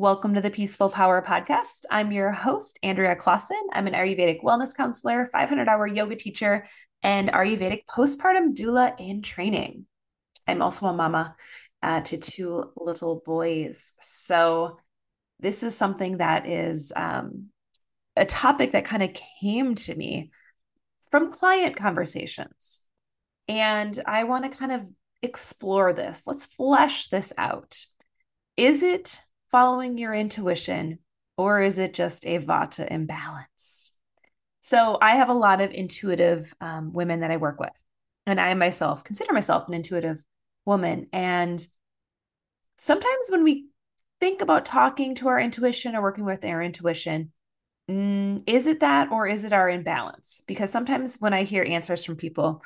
Welcome to the Peaceful Power Podcast. I'm your host, Andrea Claassen. I'm an Ayurvedic wellness counselor, 500-hour yoga teacher, and Ayurvedic postpartum doula in training. I'm also a mama to two little boys. So this is something that is a topic that kind of came to me from client conversations. And I want to kind of explore this. Let's flesh this out. Is it following your intuition, or is it just a Vata imbalance? So I have a lot of intuitive women that I work with, and I myself consider myself an intuitive woman. And sometimes when we think about talking to our intuition or working with our intuition, is it that, or is it our imbalance? Because sometimes when I hear answers from people,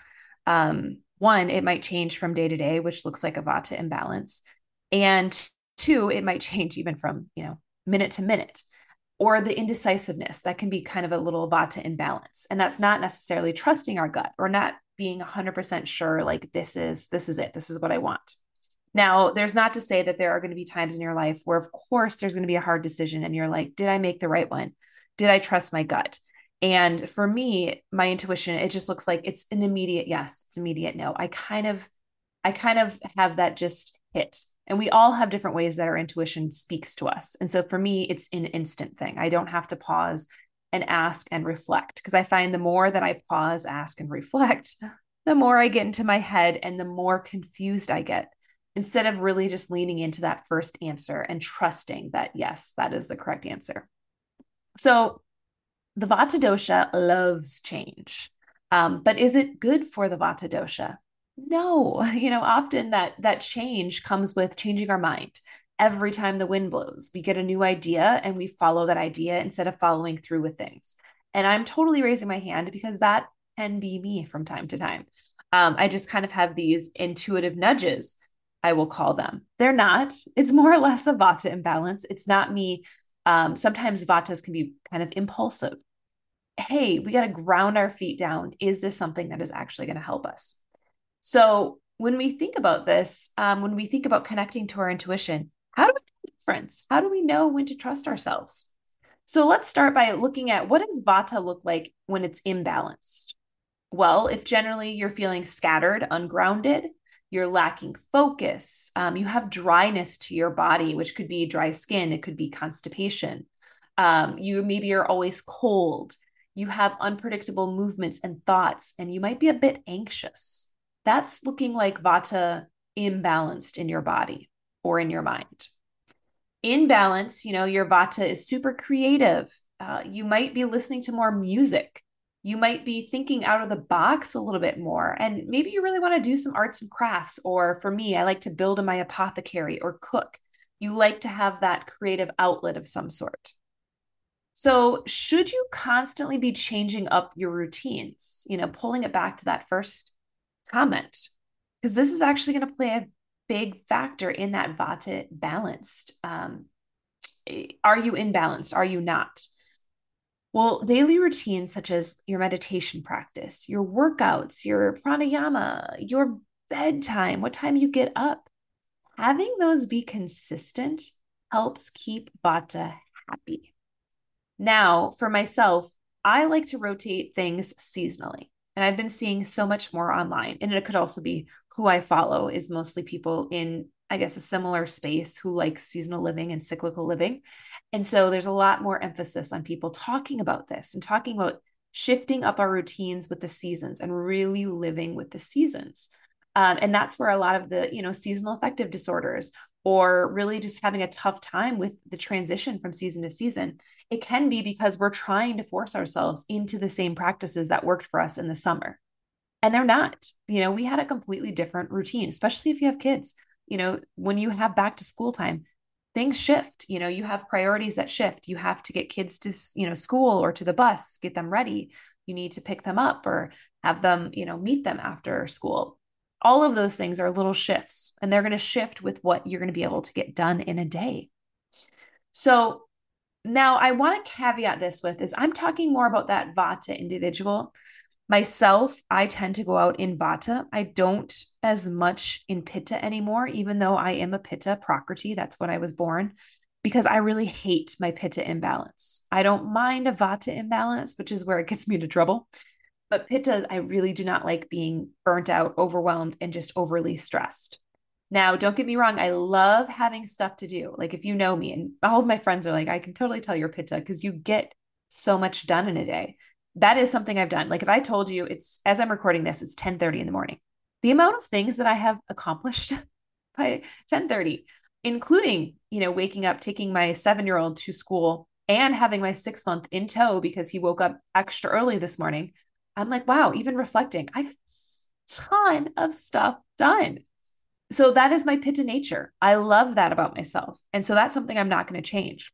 one, it might change from day to day, which looks like a Vata imbalance. And two, it might change even from, minute to minute, or the indecisiveness that can be kind of a little Vata imbalance. And that's not necessarily trusting our gut or not being 100% sure, like this is it. This is what I want. Now, there's not to say that there are going to be times in your life where, of course, there's going to be a hard decision. And you're like, did I make the right one? Did I trust my gut? And for me, my intuition, it just looks like it's an immediate yes. It's immediate no. I kind of have that just hit. And we all have different ways that our intuition speaks to us. And so for me, it's an instant thing. I don't have to pause and ask and reflect, because I find the more that I pause, ask, and reflect, the more I get into my head and the more confused I get, instead of really just leaning into that first answer and trusting that, yes, that is the correct answer. So the Vata dosha loves change. But is it good for the Vata dosha? No, often that change comes with changing our mind. Every time the wind blows, we get a new idea and we follow that idea instead of following through with things. And I'm totally raising my hand because that can be me from time to time. I just kind of have these intuitive nudges, I will call them. They're not, it's more or less a Vata imbalance. It's not me. Sometimes Vatas can be kind of impulsive. Hey, we got to ground our feet down. Is this something that is actually going to help us? So when we think about this, when we think about connecting to our intuition, how do we know the difference? How do we know when to trust ourselves? So let's start by looking at, what does Vata look like when it's imbalanced? Well, if generally you're feeling scattered, ungrounded, you're lacking focus, you have dryness to your body, which could be dry skin, it could be constipation. You maybe are always cold. You have unpredictable movements and thoughts, and you might be a bit anxious. That's looking like Vata imbalanced in your body or in your mind. In balance, your Vata is super creative. You might be listening to more music. You might be thinking out of the box a little bit more. And maybe you really want to do some arts and crafts. Or for me, I like to build in my apothecary or cook. You like to have that creative outlet of some sort. So should you constantly be changing up your routines? Pulling it back to that first comment, because this is actually going to play a big factor in that Vata balanced. Are you imbalanced? Are you not? Well, daily routines such as your meditation practice, your workouts, your pranayama, your bedtime, what time you get up, having those be consistent helps keep Vata happy. Now, for myself, I like to rotate things seasonally. And I've been seeing so much more online. And it could also be who I follow is mostly people in, I guess, a similar space who like seasonal living and cyclical living. And so there's a lot more emphasis on people talking about this and talking about shifting up our routines with the seasons and really living with the seasons. And that's where a lot of the, seasonal affective disorders, or really just having a tough time with the transition from season to season, it can be because we're trying to force ourselves into the same practices that worked for us in the summer. And they're not, we had a completely different routine, especially if you have kids. When you have back to school time, things shift, you have priorities that shift. You have to get kids to, school or to the bus, get them ready. You need to pick them up or have them, meet them after school. All of those things are little shifts, and they're going to shift with what you're going to be able to get done in a day. So now I want to caveat this with is I'm talking more about that Vata individual. Myself, I tend to go out in Vata. I don't as much in Pitta anymore, even though I am a Pitta Prakriti. That's when I was born. because I really hate my Pitta imbalance. I don't mind a Vata imbalance, which is where it gets me into trouble. But Pitta, I really do not like being burnt out, overwhelmed, and just overly stressed. Now, don't get me wrong. I love having stuff to do. Like if you know me, and all of my friends are like, I can totally tell you're Pitta because you get so much done in a day. That is something I've done. Like if I told you it's, as I'm recording this, it's 10:30 in the morning. The amount of things that I have accomplished by 10:30, including, waking up, taking my 7-year-old to school and having my 6-month in tow because he woke up extra early this morning. I'm like, wow, even reflecting, I got a ton of stuff done. So that is my Pitta nature. I love that about myself. And so that's something I'm not going to change.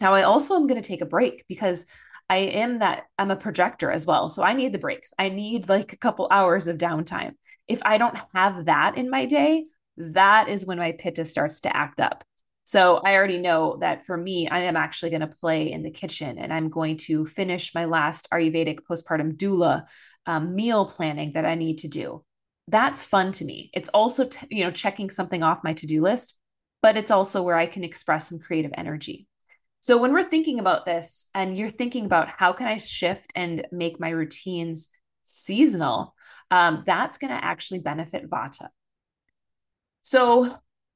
Now I also am going to take a break because I'm a projector as well. So I need the breaks. I need like a couple hours of downtime. If I don't have that in my day, that is when my Pitta starts to act up. So I already know that for me, I am actually going to play in the kitchen and I'm going to finish my last Ayurvedic postpartum doula meal planning that I need to do. That's fun to me. It's also, checking something off my to-do list, but it's also where I can express some creative energy. So when we're thinking about this and you're thinking about how can I shift and make my routines seasonal, that's going to actually benefit Vata. So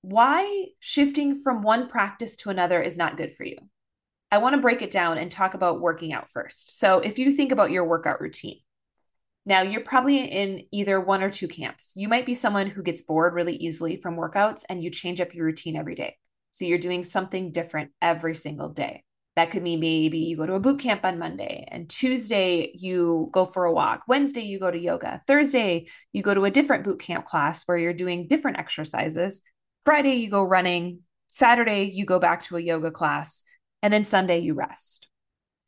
why shifting from one practice to another is not good for you? I want to break it down and talk about working out first. So if you think about your workout routine, now you're probably in either one or two camps. You might be someone who gets bored really easily from workouts and you change up your routine every day. So you're doing something different every single day. That could mean maybe you go to a boot camp on Monday and Tuesday you go for a walk. Wednesday you go to yoga. Thursday you go to a different boot camp class where you're doing different exercises. Friday you go running. Saturday you go back to a yoga class. And then Sunday you rest.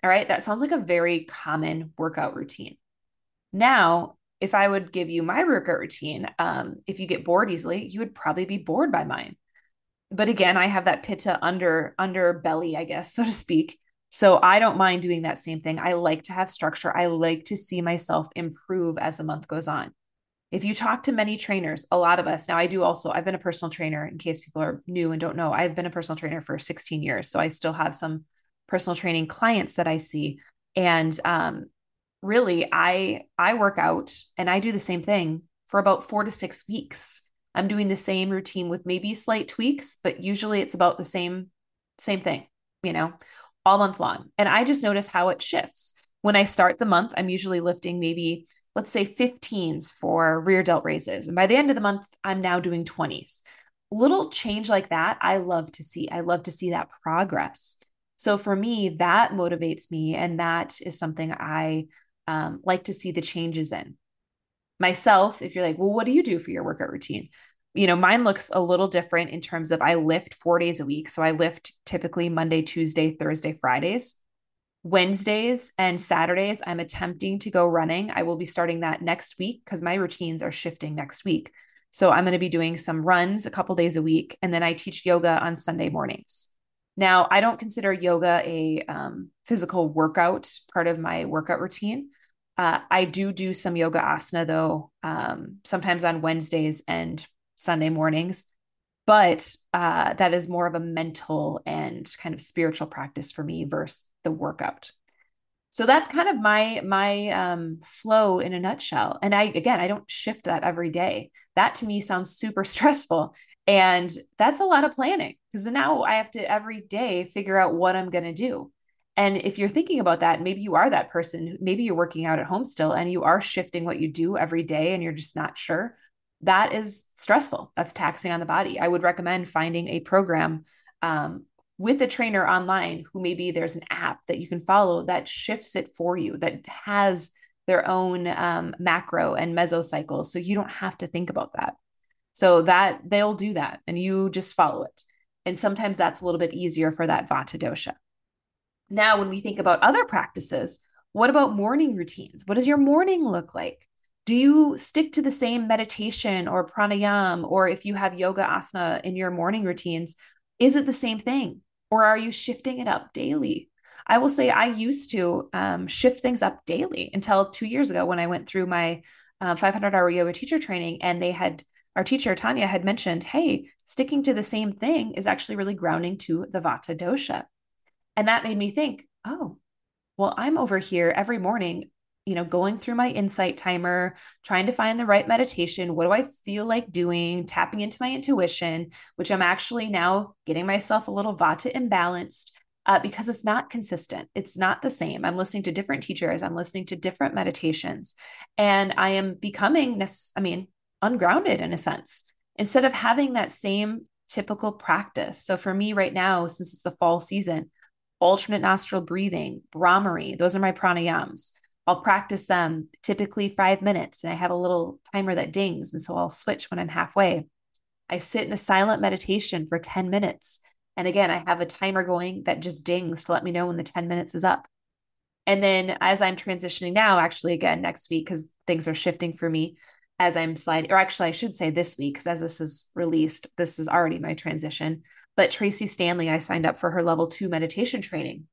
All right. That sounds like a very common workout routine. Now, if I would give you my workout routine, if you get bored easily, you would probably be bored by mine. But again, I have that Pitta underbelly, I guess, so to speak. So I don't mind doing that same thing. I like to have structure. I like to see myself improve as the month goes on. If you talk to many trainers, a lot of us, now I do also, I've been a personal trainer in case people are new and don't know, I've been a personal trainer for 16 years. So I still have some personal training clients that I see. And really, I work out and I do the same thing for about 4 to 6 weeks. I'm doing the same routine with maybe slight tweaks, but usually it's about the same thing, all month long. And I just notice how it shifts. When I start the month, I'm usually lifting maybe, let's say 15s for rear delt raises. And by the end of the month, I'm now doing 20s. Little change like that, I love to see. I love to see that progress. So for me, that motivates me. And that is something I like to see the changes in. Myself, if you're like, well, what do you do for your workout routine? Mine looks a little different in terms of I lift 4 days a week. So I lift typically Monday, Tuesday, Thursday, Fridays, Wednesdays, and Saturdays. I'm attempting to go running. I will be starting that next week because my routines are shifting next week. So I'm going to be doing some runs a couple days a week. And then I teach yoga on Sunday mornings. Now, I don't consider yoga a physical workout part of my workout routine. I do some yoga asana though, sometimes on Wednesdays and Sunday mornings, but that is more of a mental and kind of spiritual practice for me versus the workout. So that's kind of my flow in a nutshell. And I don't shift that every day. That to me sounds super stressful. And that's a lot of planning because now I have to every day figure out what I'm going to do. And if you're thinking about that, maybe you are that person, maybe you're working out at home still and you are shifting what you do every day and you're just not sure. That is stressful. That's taxing on the body. I would recommend finding a program with a trainer online who maybe there's an app that you can follow that shifts it for you, that has their own macro and mesocycles. So you don't have to think about that. So that they'll do that and you just follow it. And sometimes that's a little bit easier for that Vata dosha. Now, when we think about other practices, what about morning routines? What does your morning look like? Do you stick to the same meditation or pranayama, or if you have yoga asana in your morning routines, is it the same thing? Or are you shifting it up daily? I will say I used to shift things up daily until 2 years ago when I went through my 500-hour yoga teacher training and they had our teacher, Tanya, had mentioned, hey, sticking to the same thing is actually really grounding to the Vata dosha. And that made me think, oh, well, I'm over here every morning, you know, going through my insight timer, trying to find the right meditation. What do I feel like doing? Tapping into my intuition, which I'm actually now getting myself a little Vata imbalanced because it's not consistent. It's not the same. I'm listening to different teachers. I'm listening to different meditations, and I am becoming, ungrounded in a sense, instead of having that same typical practice. So for me right now, since it's the fall season, alternate nostril breathing, brahmari, those are my pranayamas. I'll practice them typically 5 minutes, and I have a little timer that dings. And so I'll switch when I'm halfway. I sit in a silent meditation for 10 minutes. And again, I have a timer going that just dings to let me know when the 10 minutes is up. And then as I'm transitioning now, actually again, next week, because things are shifting for me as I'm sliding, or actually I should say this week, because as this is released, this is already my transition, but Tracy Stanley, I signed up for her level 2 meditation training,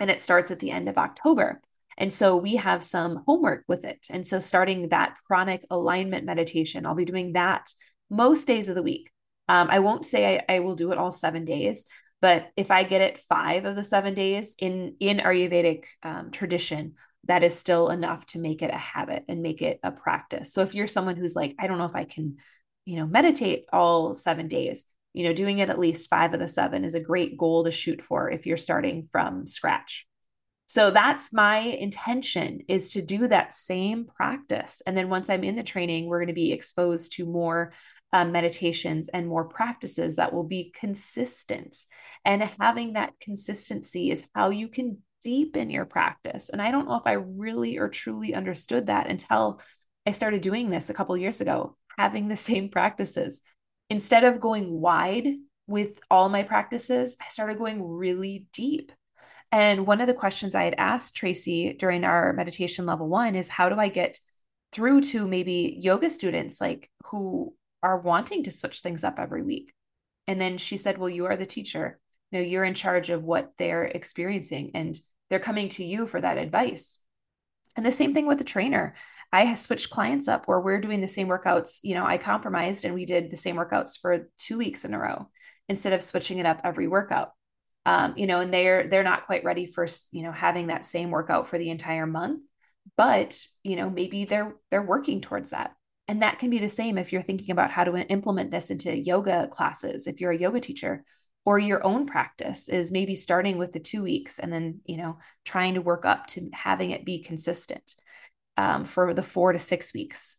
and it starts at the end of October. And so we have some homework with it. And so starting that pranic alignment meditation, I'll be doing that most days of the week. I won't say I will do it all 7 days, but if I get it 5 of the 7 days in Ayurvedic tradition, that is still enough to make it a habit and make it a practice. So if you're someone who's like, I don't know if I can, meditate all 7 days, doing it at least 5 of the 7 is a great goal to shoot for if you're starting from scratch. So that's my intention, is to do that same practice. And then once I'm in the training, we're going to be exposed to more meditations and more practices that will be consistent. And having that consistency is how you can deepen your practice. And I don't know if I really or truly understood that until I started doing this a couple of years ago, having the same practices. Instead of going wide with all my practices, I started going really deep. And one of the questions I had asked Tracy during our meditation level 1 is, how do I get through to maybe yoga students like who are wanting to switch things up every week? And then she said, well, you are the teacher. You're in charge of what they're experiencing, and they're coming to you for that advice. And the same thing with the trainer. I have switched clients up where we're doing the same workouts. I compromised and we did the same workouts for 2 weeks in a row instead of switching it up every workout. And they're not quite ready for, having that same workout for the entire month, but, maybe they're working towards that. And that can be the same if you're thinking about how to implement this into yoga classes, if you're a yoga teacher, or your own practice is maybe starting with the 2 weeks and then, trying to work up to having it be consistent, for the 4 to 6 weeks,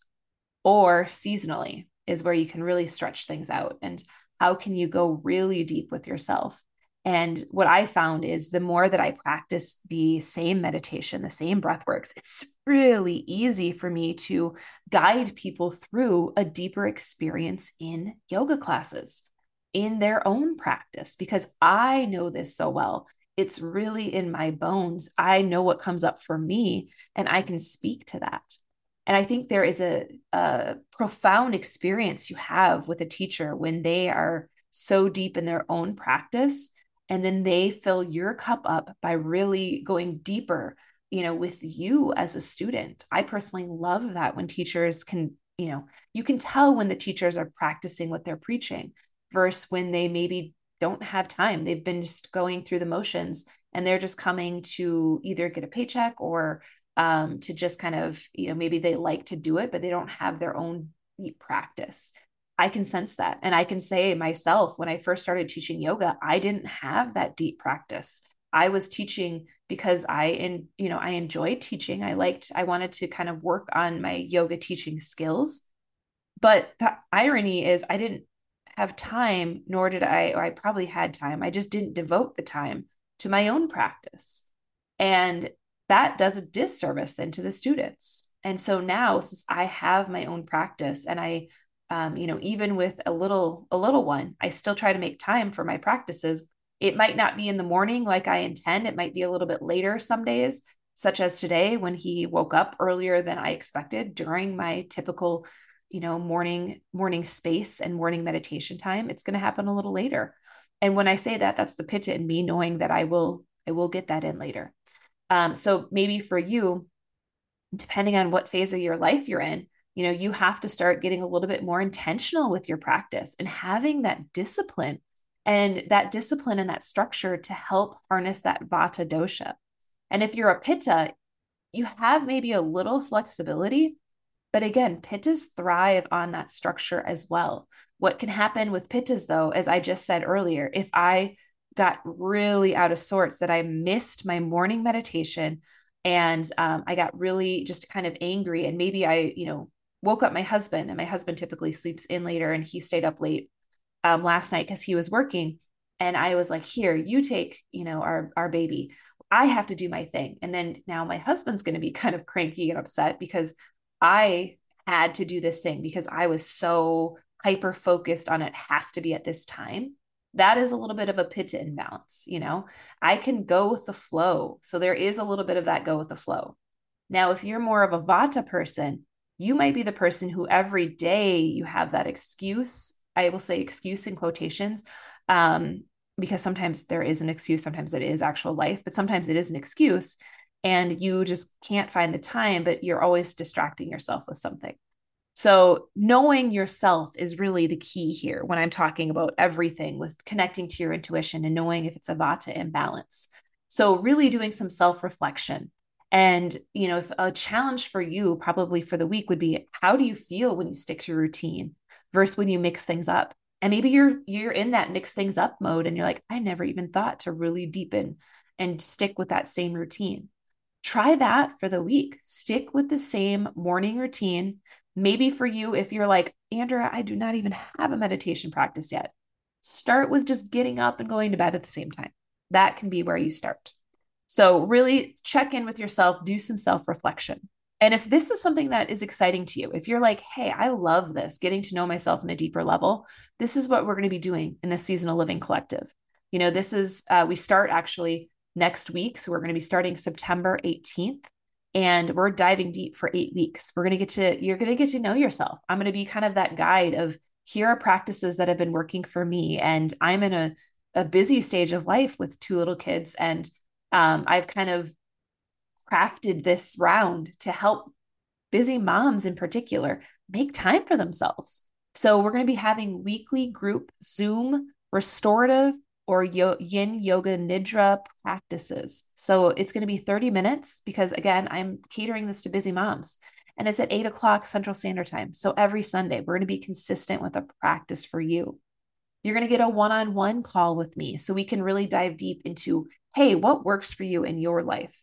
or seasonally is where you can really stretch things out. And how can you go really deep with yourself? And what I found is the more that I practice the same meditation, the same breath works, it's really easy for me to guide people through a deeper experience in yoga classes, in their own practice, because I know this so well. It's really in my bones. I know what comes up for me, and I can speak to that. And I think there is a profound experience you have with a teacher when they are so deep in their own practice. And then they fill your cup up by really going deeper, with you as a student. I personally love that when teachers can, you can tell when the teachers are practicing what they're preaching versus when they maybe don't have time. They've been just going through the motions, and they're just coming to either get a paycheck or to just kind of, maybe they like to do it, but they don't have their own deep practice. I can sense that. And I can say myself, when I first started teaching yoga, I didn't have that deep practice. I was teaching because I enjoyed teaching. I wanted to kind of work on my yoga teaching skills. But the irony is I didn't have time, nor did I probably had time. I just didn't devote the time to my own practice. And that does a disservice then to the students. And so now, since I have my own practice, and I even with a little one, I still try to make time for my practices. It might not be in the morning like I intend. It might be a little bit later some days, such as today when he woke up earlier than I expected during my typical, morning space and morning meditation time. It's going to happen a little later. And when I say that, that's the Pitta in me knowing that I will get that in later. So maybe for you, depending on what phase of your life you're in, you know, you have to start getting a little bit more intentional with your practice and having that discipline and that structure to help harness that Vata dosha. And if you're a Pitta, you have maybe a little flexibility, but again, Pittas thrive on that structure as well. What can happen with Pittas though, as I just said earlier, if I got really out of sorts that I missed my morning meditation and I got really just kind of angry and maybe I, you know, woke up my husband, and my husband typically sleeps in later and he stayed up late last night because he was working. And I was like, here, you take, you know, our baby, I have to do my thing. And then now my husband's going to be kind of cranky and upset because I had to do this thing because I was so hyper-focused on it has to be at this time. That is a little bit of a Pitta imbalance. You know, I can go with the flow. So there is a little bit of that go with the flow. Now, if you're more of a Vata person, you might be the person who every day you have that excuse. I will say excuse in quotations, because sometimes there is an excuse, sometimes it is actual life, but sometimes it is an excuse and you just can't find the time, but you're always distracting yourself with something. So knowing yourself is really the key here when I'm talking about everything with connecting to your intuition and knowing if it's a Vata imbalance. So really doing some self-reflection. And, you know, if a challenge for you probably for the week would be, how do you feel when you stick to your routine versus when you mix things up? And maybe you're in that mix things up mode and you're like, I never even thought to really deepen and stick with that same routine. Try that for the week. Stick with the same morning routine. Maybe for you, if you're like, Andrea, I do not even have a meditation practice yet. Start with just getting up and going to bed at the same time. That can be where you start. So really check in with yourself, do some self-reflection. And if this is something that is exciting to you, if you're like, hey, I love this, getting to know myself on a deeper level, this is what we're going to be doing in the Seasonal Living Collective. You know, this is, we start actually next week. So we're going to be starting September 18th and we're diving deep for 8 weeks. You're going to get to know yourself. I'm going to be kind of that guide of here are practices that have been working for me. And I'm in a busy stage of life with 2 little kids. And I've kind of crafted this round to help busy moms in particular make time for themselves. So we're going to be having weekly group Zoom restorative or yin yoga nidra practices. So it's going to be 30 minutes because again, I'm catering this to busy moms and it's at 8:00 Central Standard Time. So every Sunday we're going to be consistent with a practice for you. You're going to get a one-on-one call with me so we can really dive deep into, hey, what works for you in your life?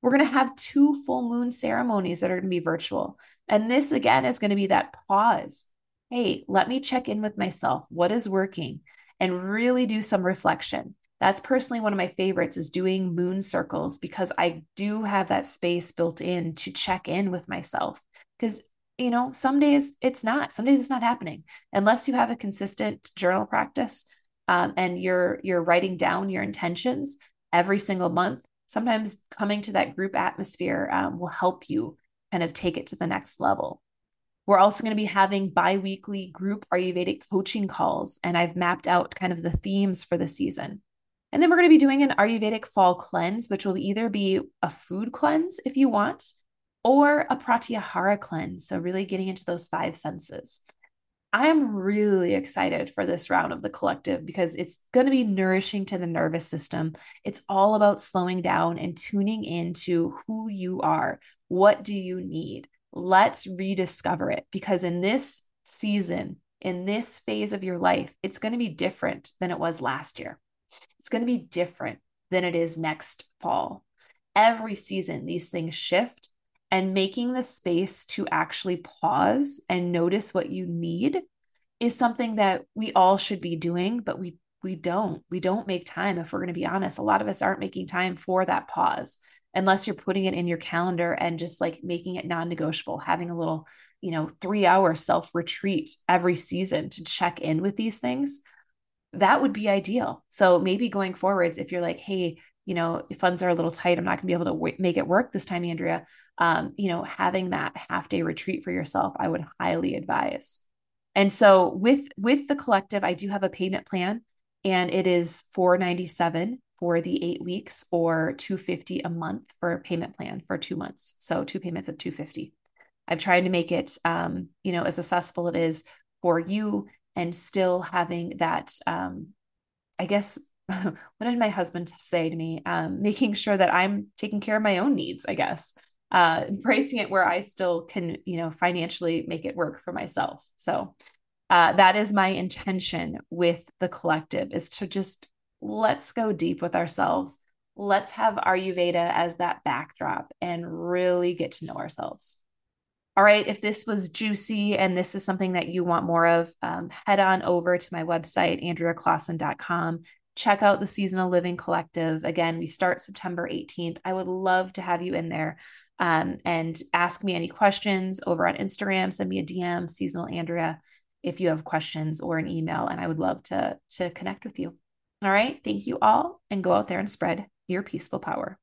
We're going to have 2 full moon ceremonies that are going to be virtual. And this again is going to be that pause. Hey, let me check in with myself. What is working? And really do some reflection. That's personally one of my favorites is doing moon circles because I do have that space built in to check in with myself. Because, you know, some days it's not happening unless you have a consistent journal practice and you're writing down your intentions every single month. Sometimes coming to that group atmosphere will help you kind of take it to the next level. We're also going to be having bi-weekly group Ayurvedic coaching calls, and I've mapped out kind of the themes for the season. And then we're going to be doing an Ayurvedic fall cleanse, which will either be a food cleanse if you want, or a Pratyahara cleanse. So really getting into those 5 senses. I am really excited for this round of the collective because it's going to be nourishing to the nervous system. It's all about slowing down and tuning into who you are. What do you need? Let's rediscover it because in this season, in this phase of your life, it's going to be different than it was last year. It's going to be different than it is next fall. Every season, these things shift. And making the space to actually pause and notice what you need is something that we all should be doing, but we don't make time. If we're going to be honest, a lot of us aren't making time for that pause unless you're putting it in your calendar and just like making it non-negotiable, having a little, you know, 3-hour self-retreat every season to check in with these things. That would be ideal. So maybe going forwards, if you're like, hey, you know, funds are a little tight. I'm not going to be able to make it work this time, Andrea. You know, having that half-day retreat for yourself, I would highly advise. And so with the collective, I do have a payment plan and it is $497 for the 8 weeks or $250 a month for a payment plan for 2 months. So 2 payments of $250. I've tried to make it, as accessible as it is for you, and still having that, what did my husband say to me? Making sure that I'm taking care of my own needs, I guess, embracing it where I still can, financially make it work for myself. So that is my intention with the collective, is to just, let's go deep with ourselves. Let's have Ayurveda as that backdrop and really get to know ourselves. All right. If this was juicy and this is something that you want more of, head on over to my website, andreaclaassen.com. Check out the Seasonal Living Collective. Again, we start September 18th. I would love to have you in there, and ask me any questions over on Instagram. Send me a DM, Seasonal Andrea, if you have questions, or an email, and I would love to connect with you. All right. Thank you all, and go out there and spread your peaceful power.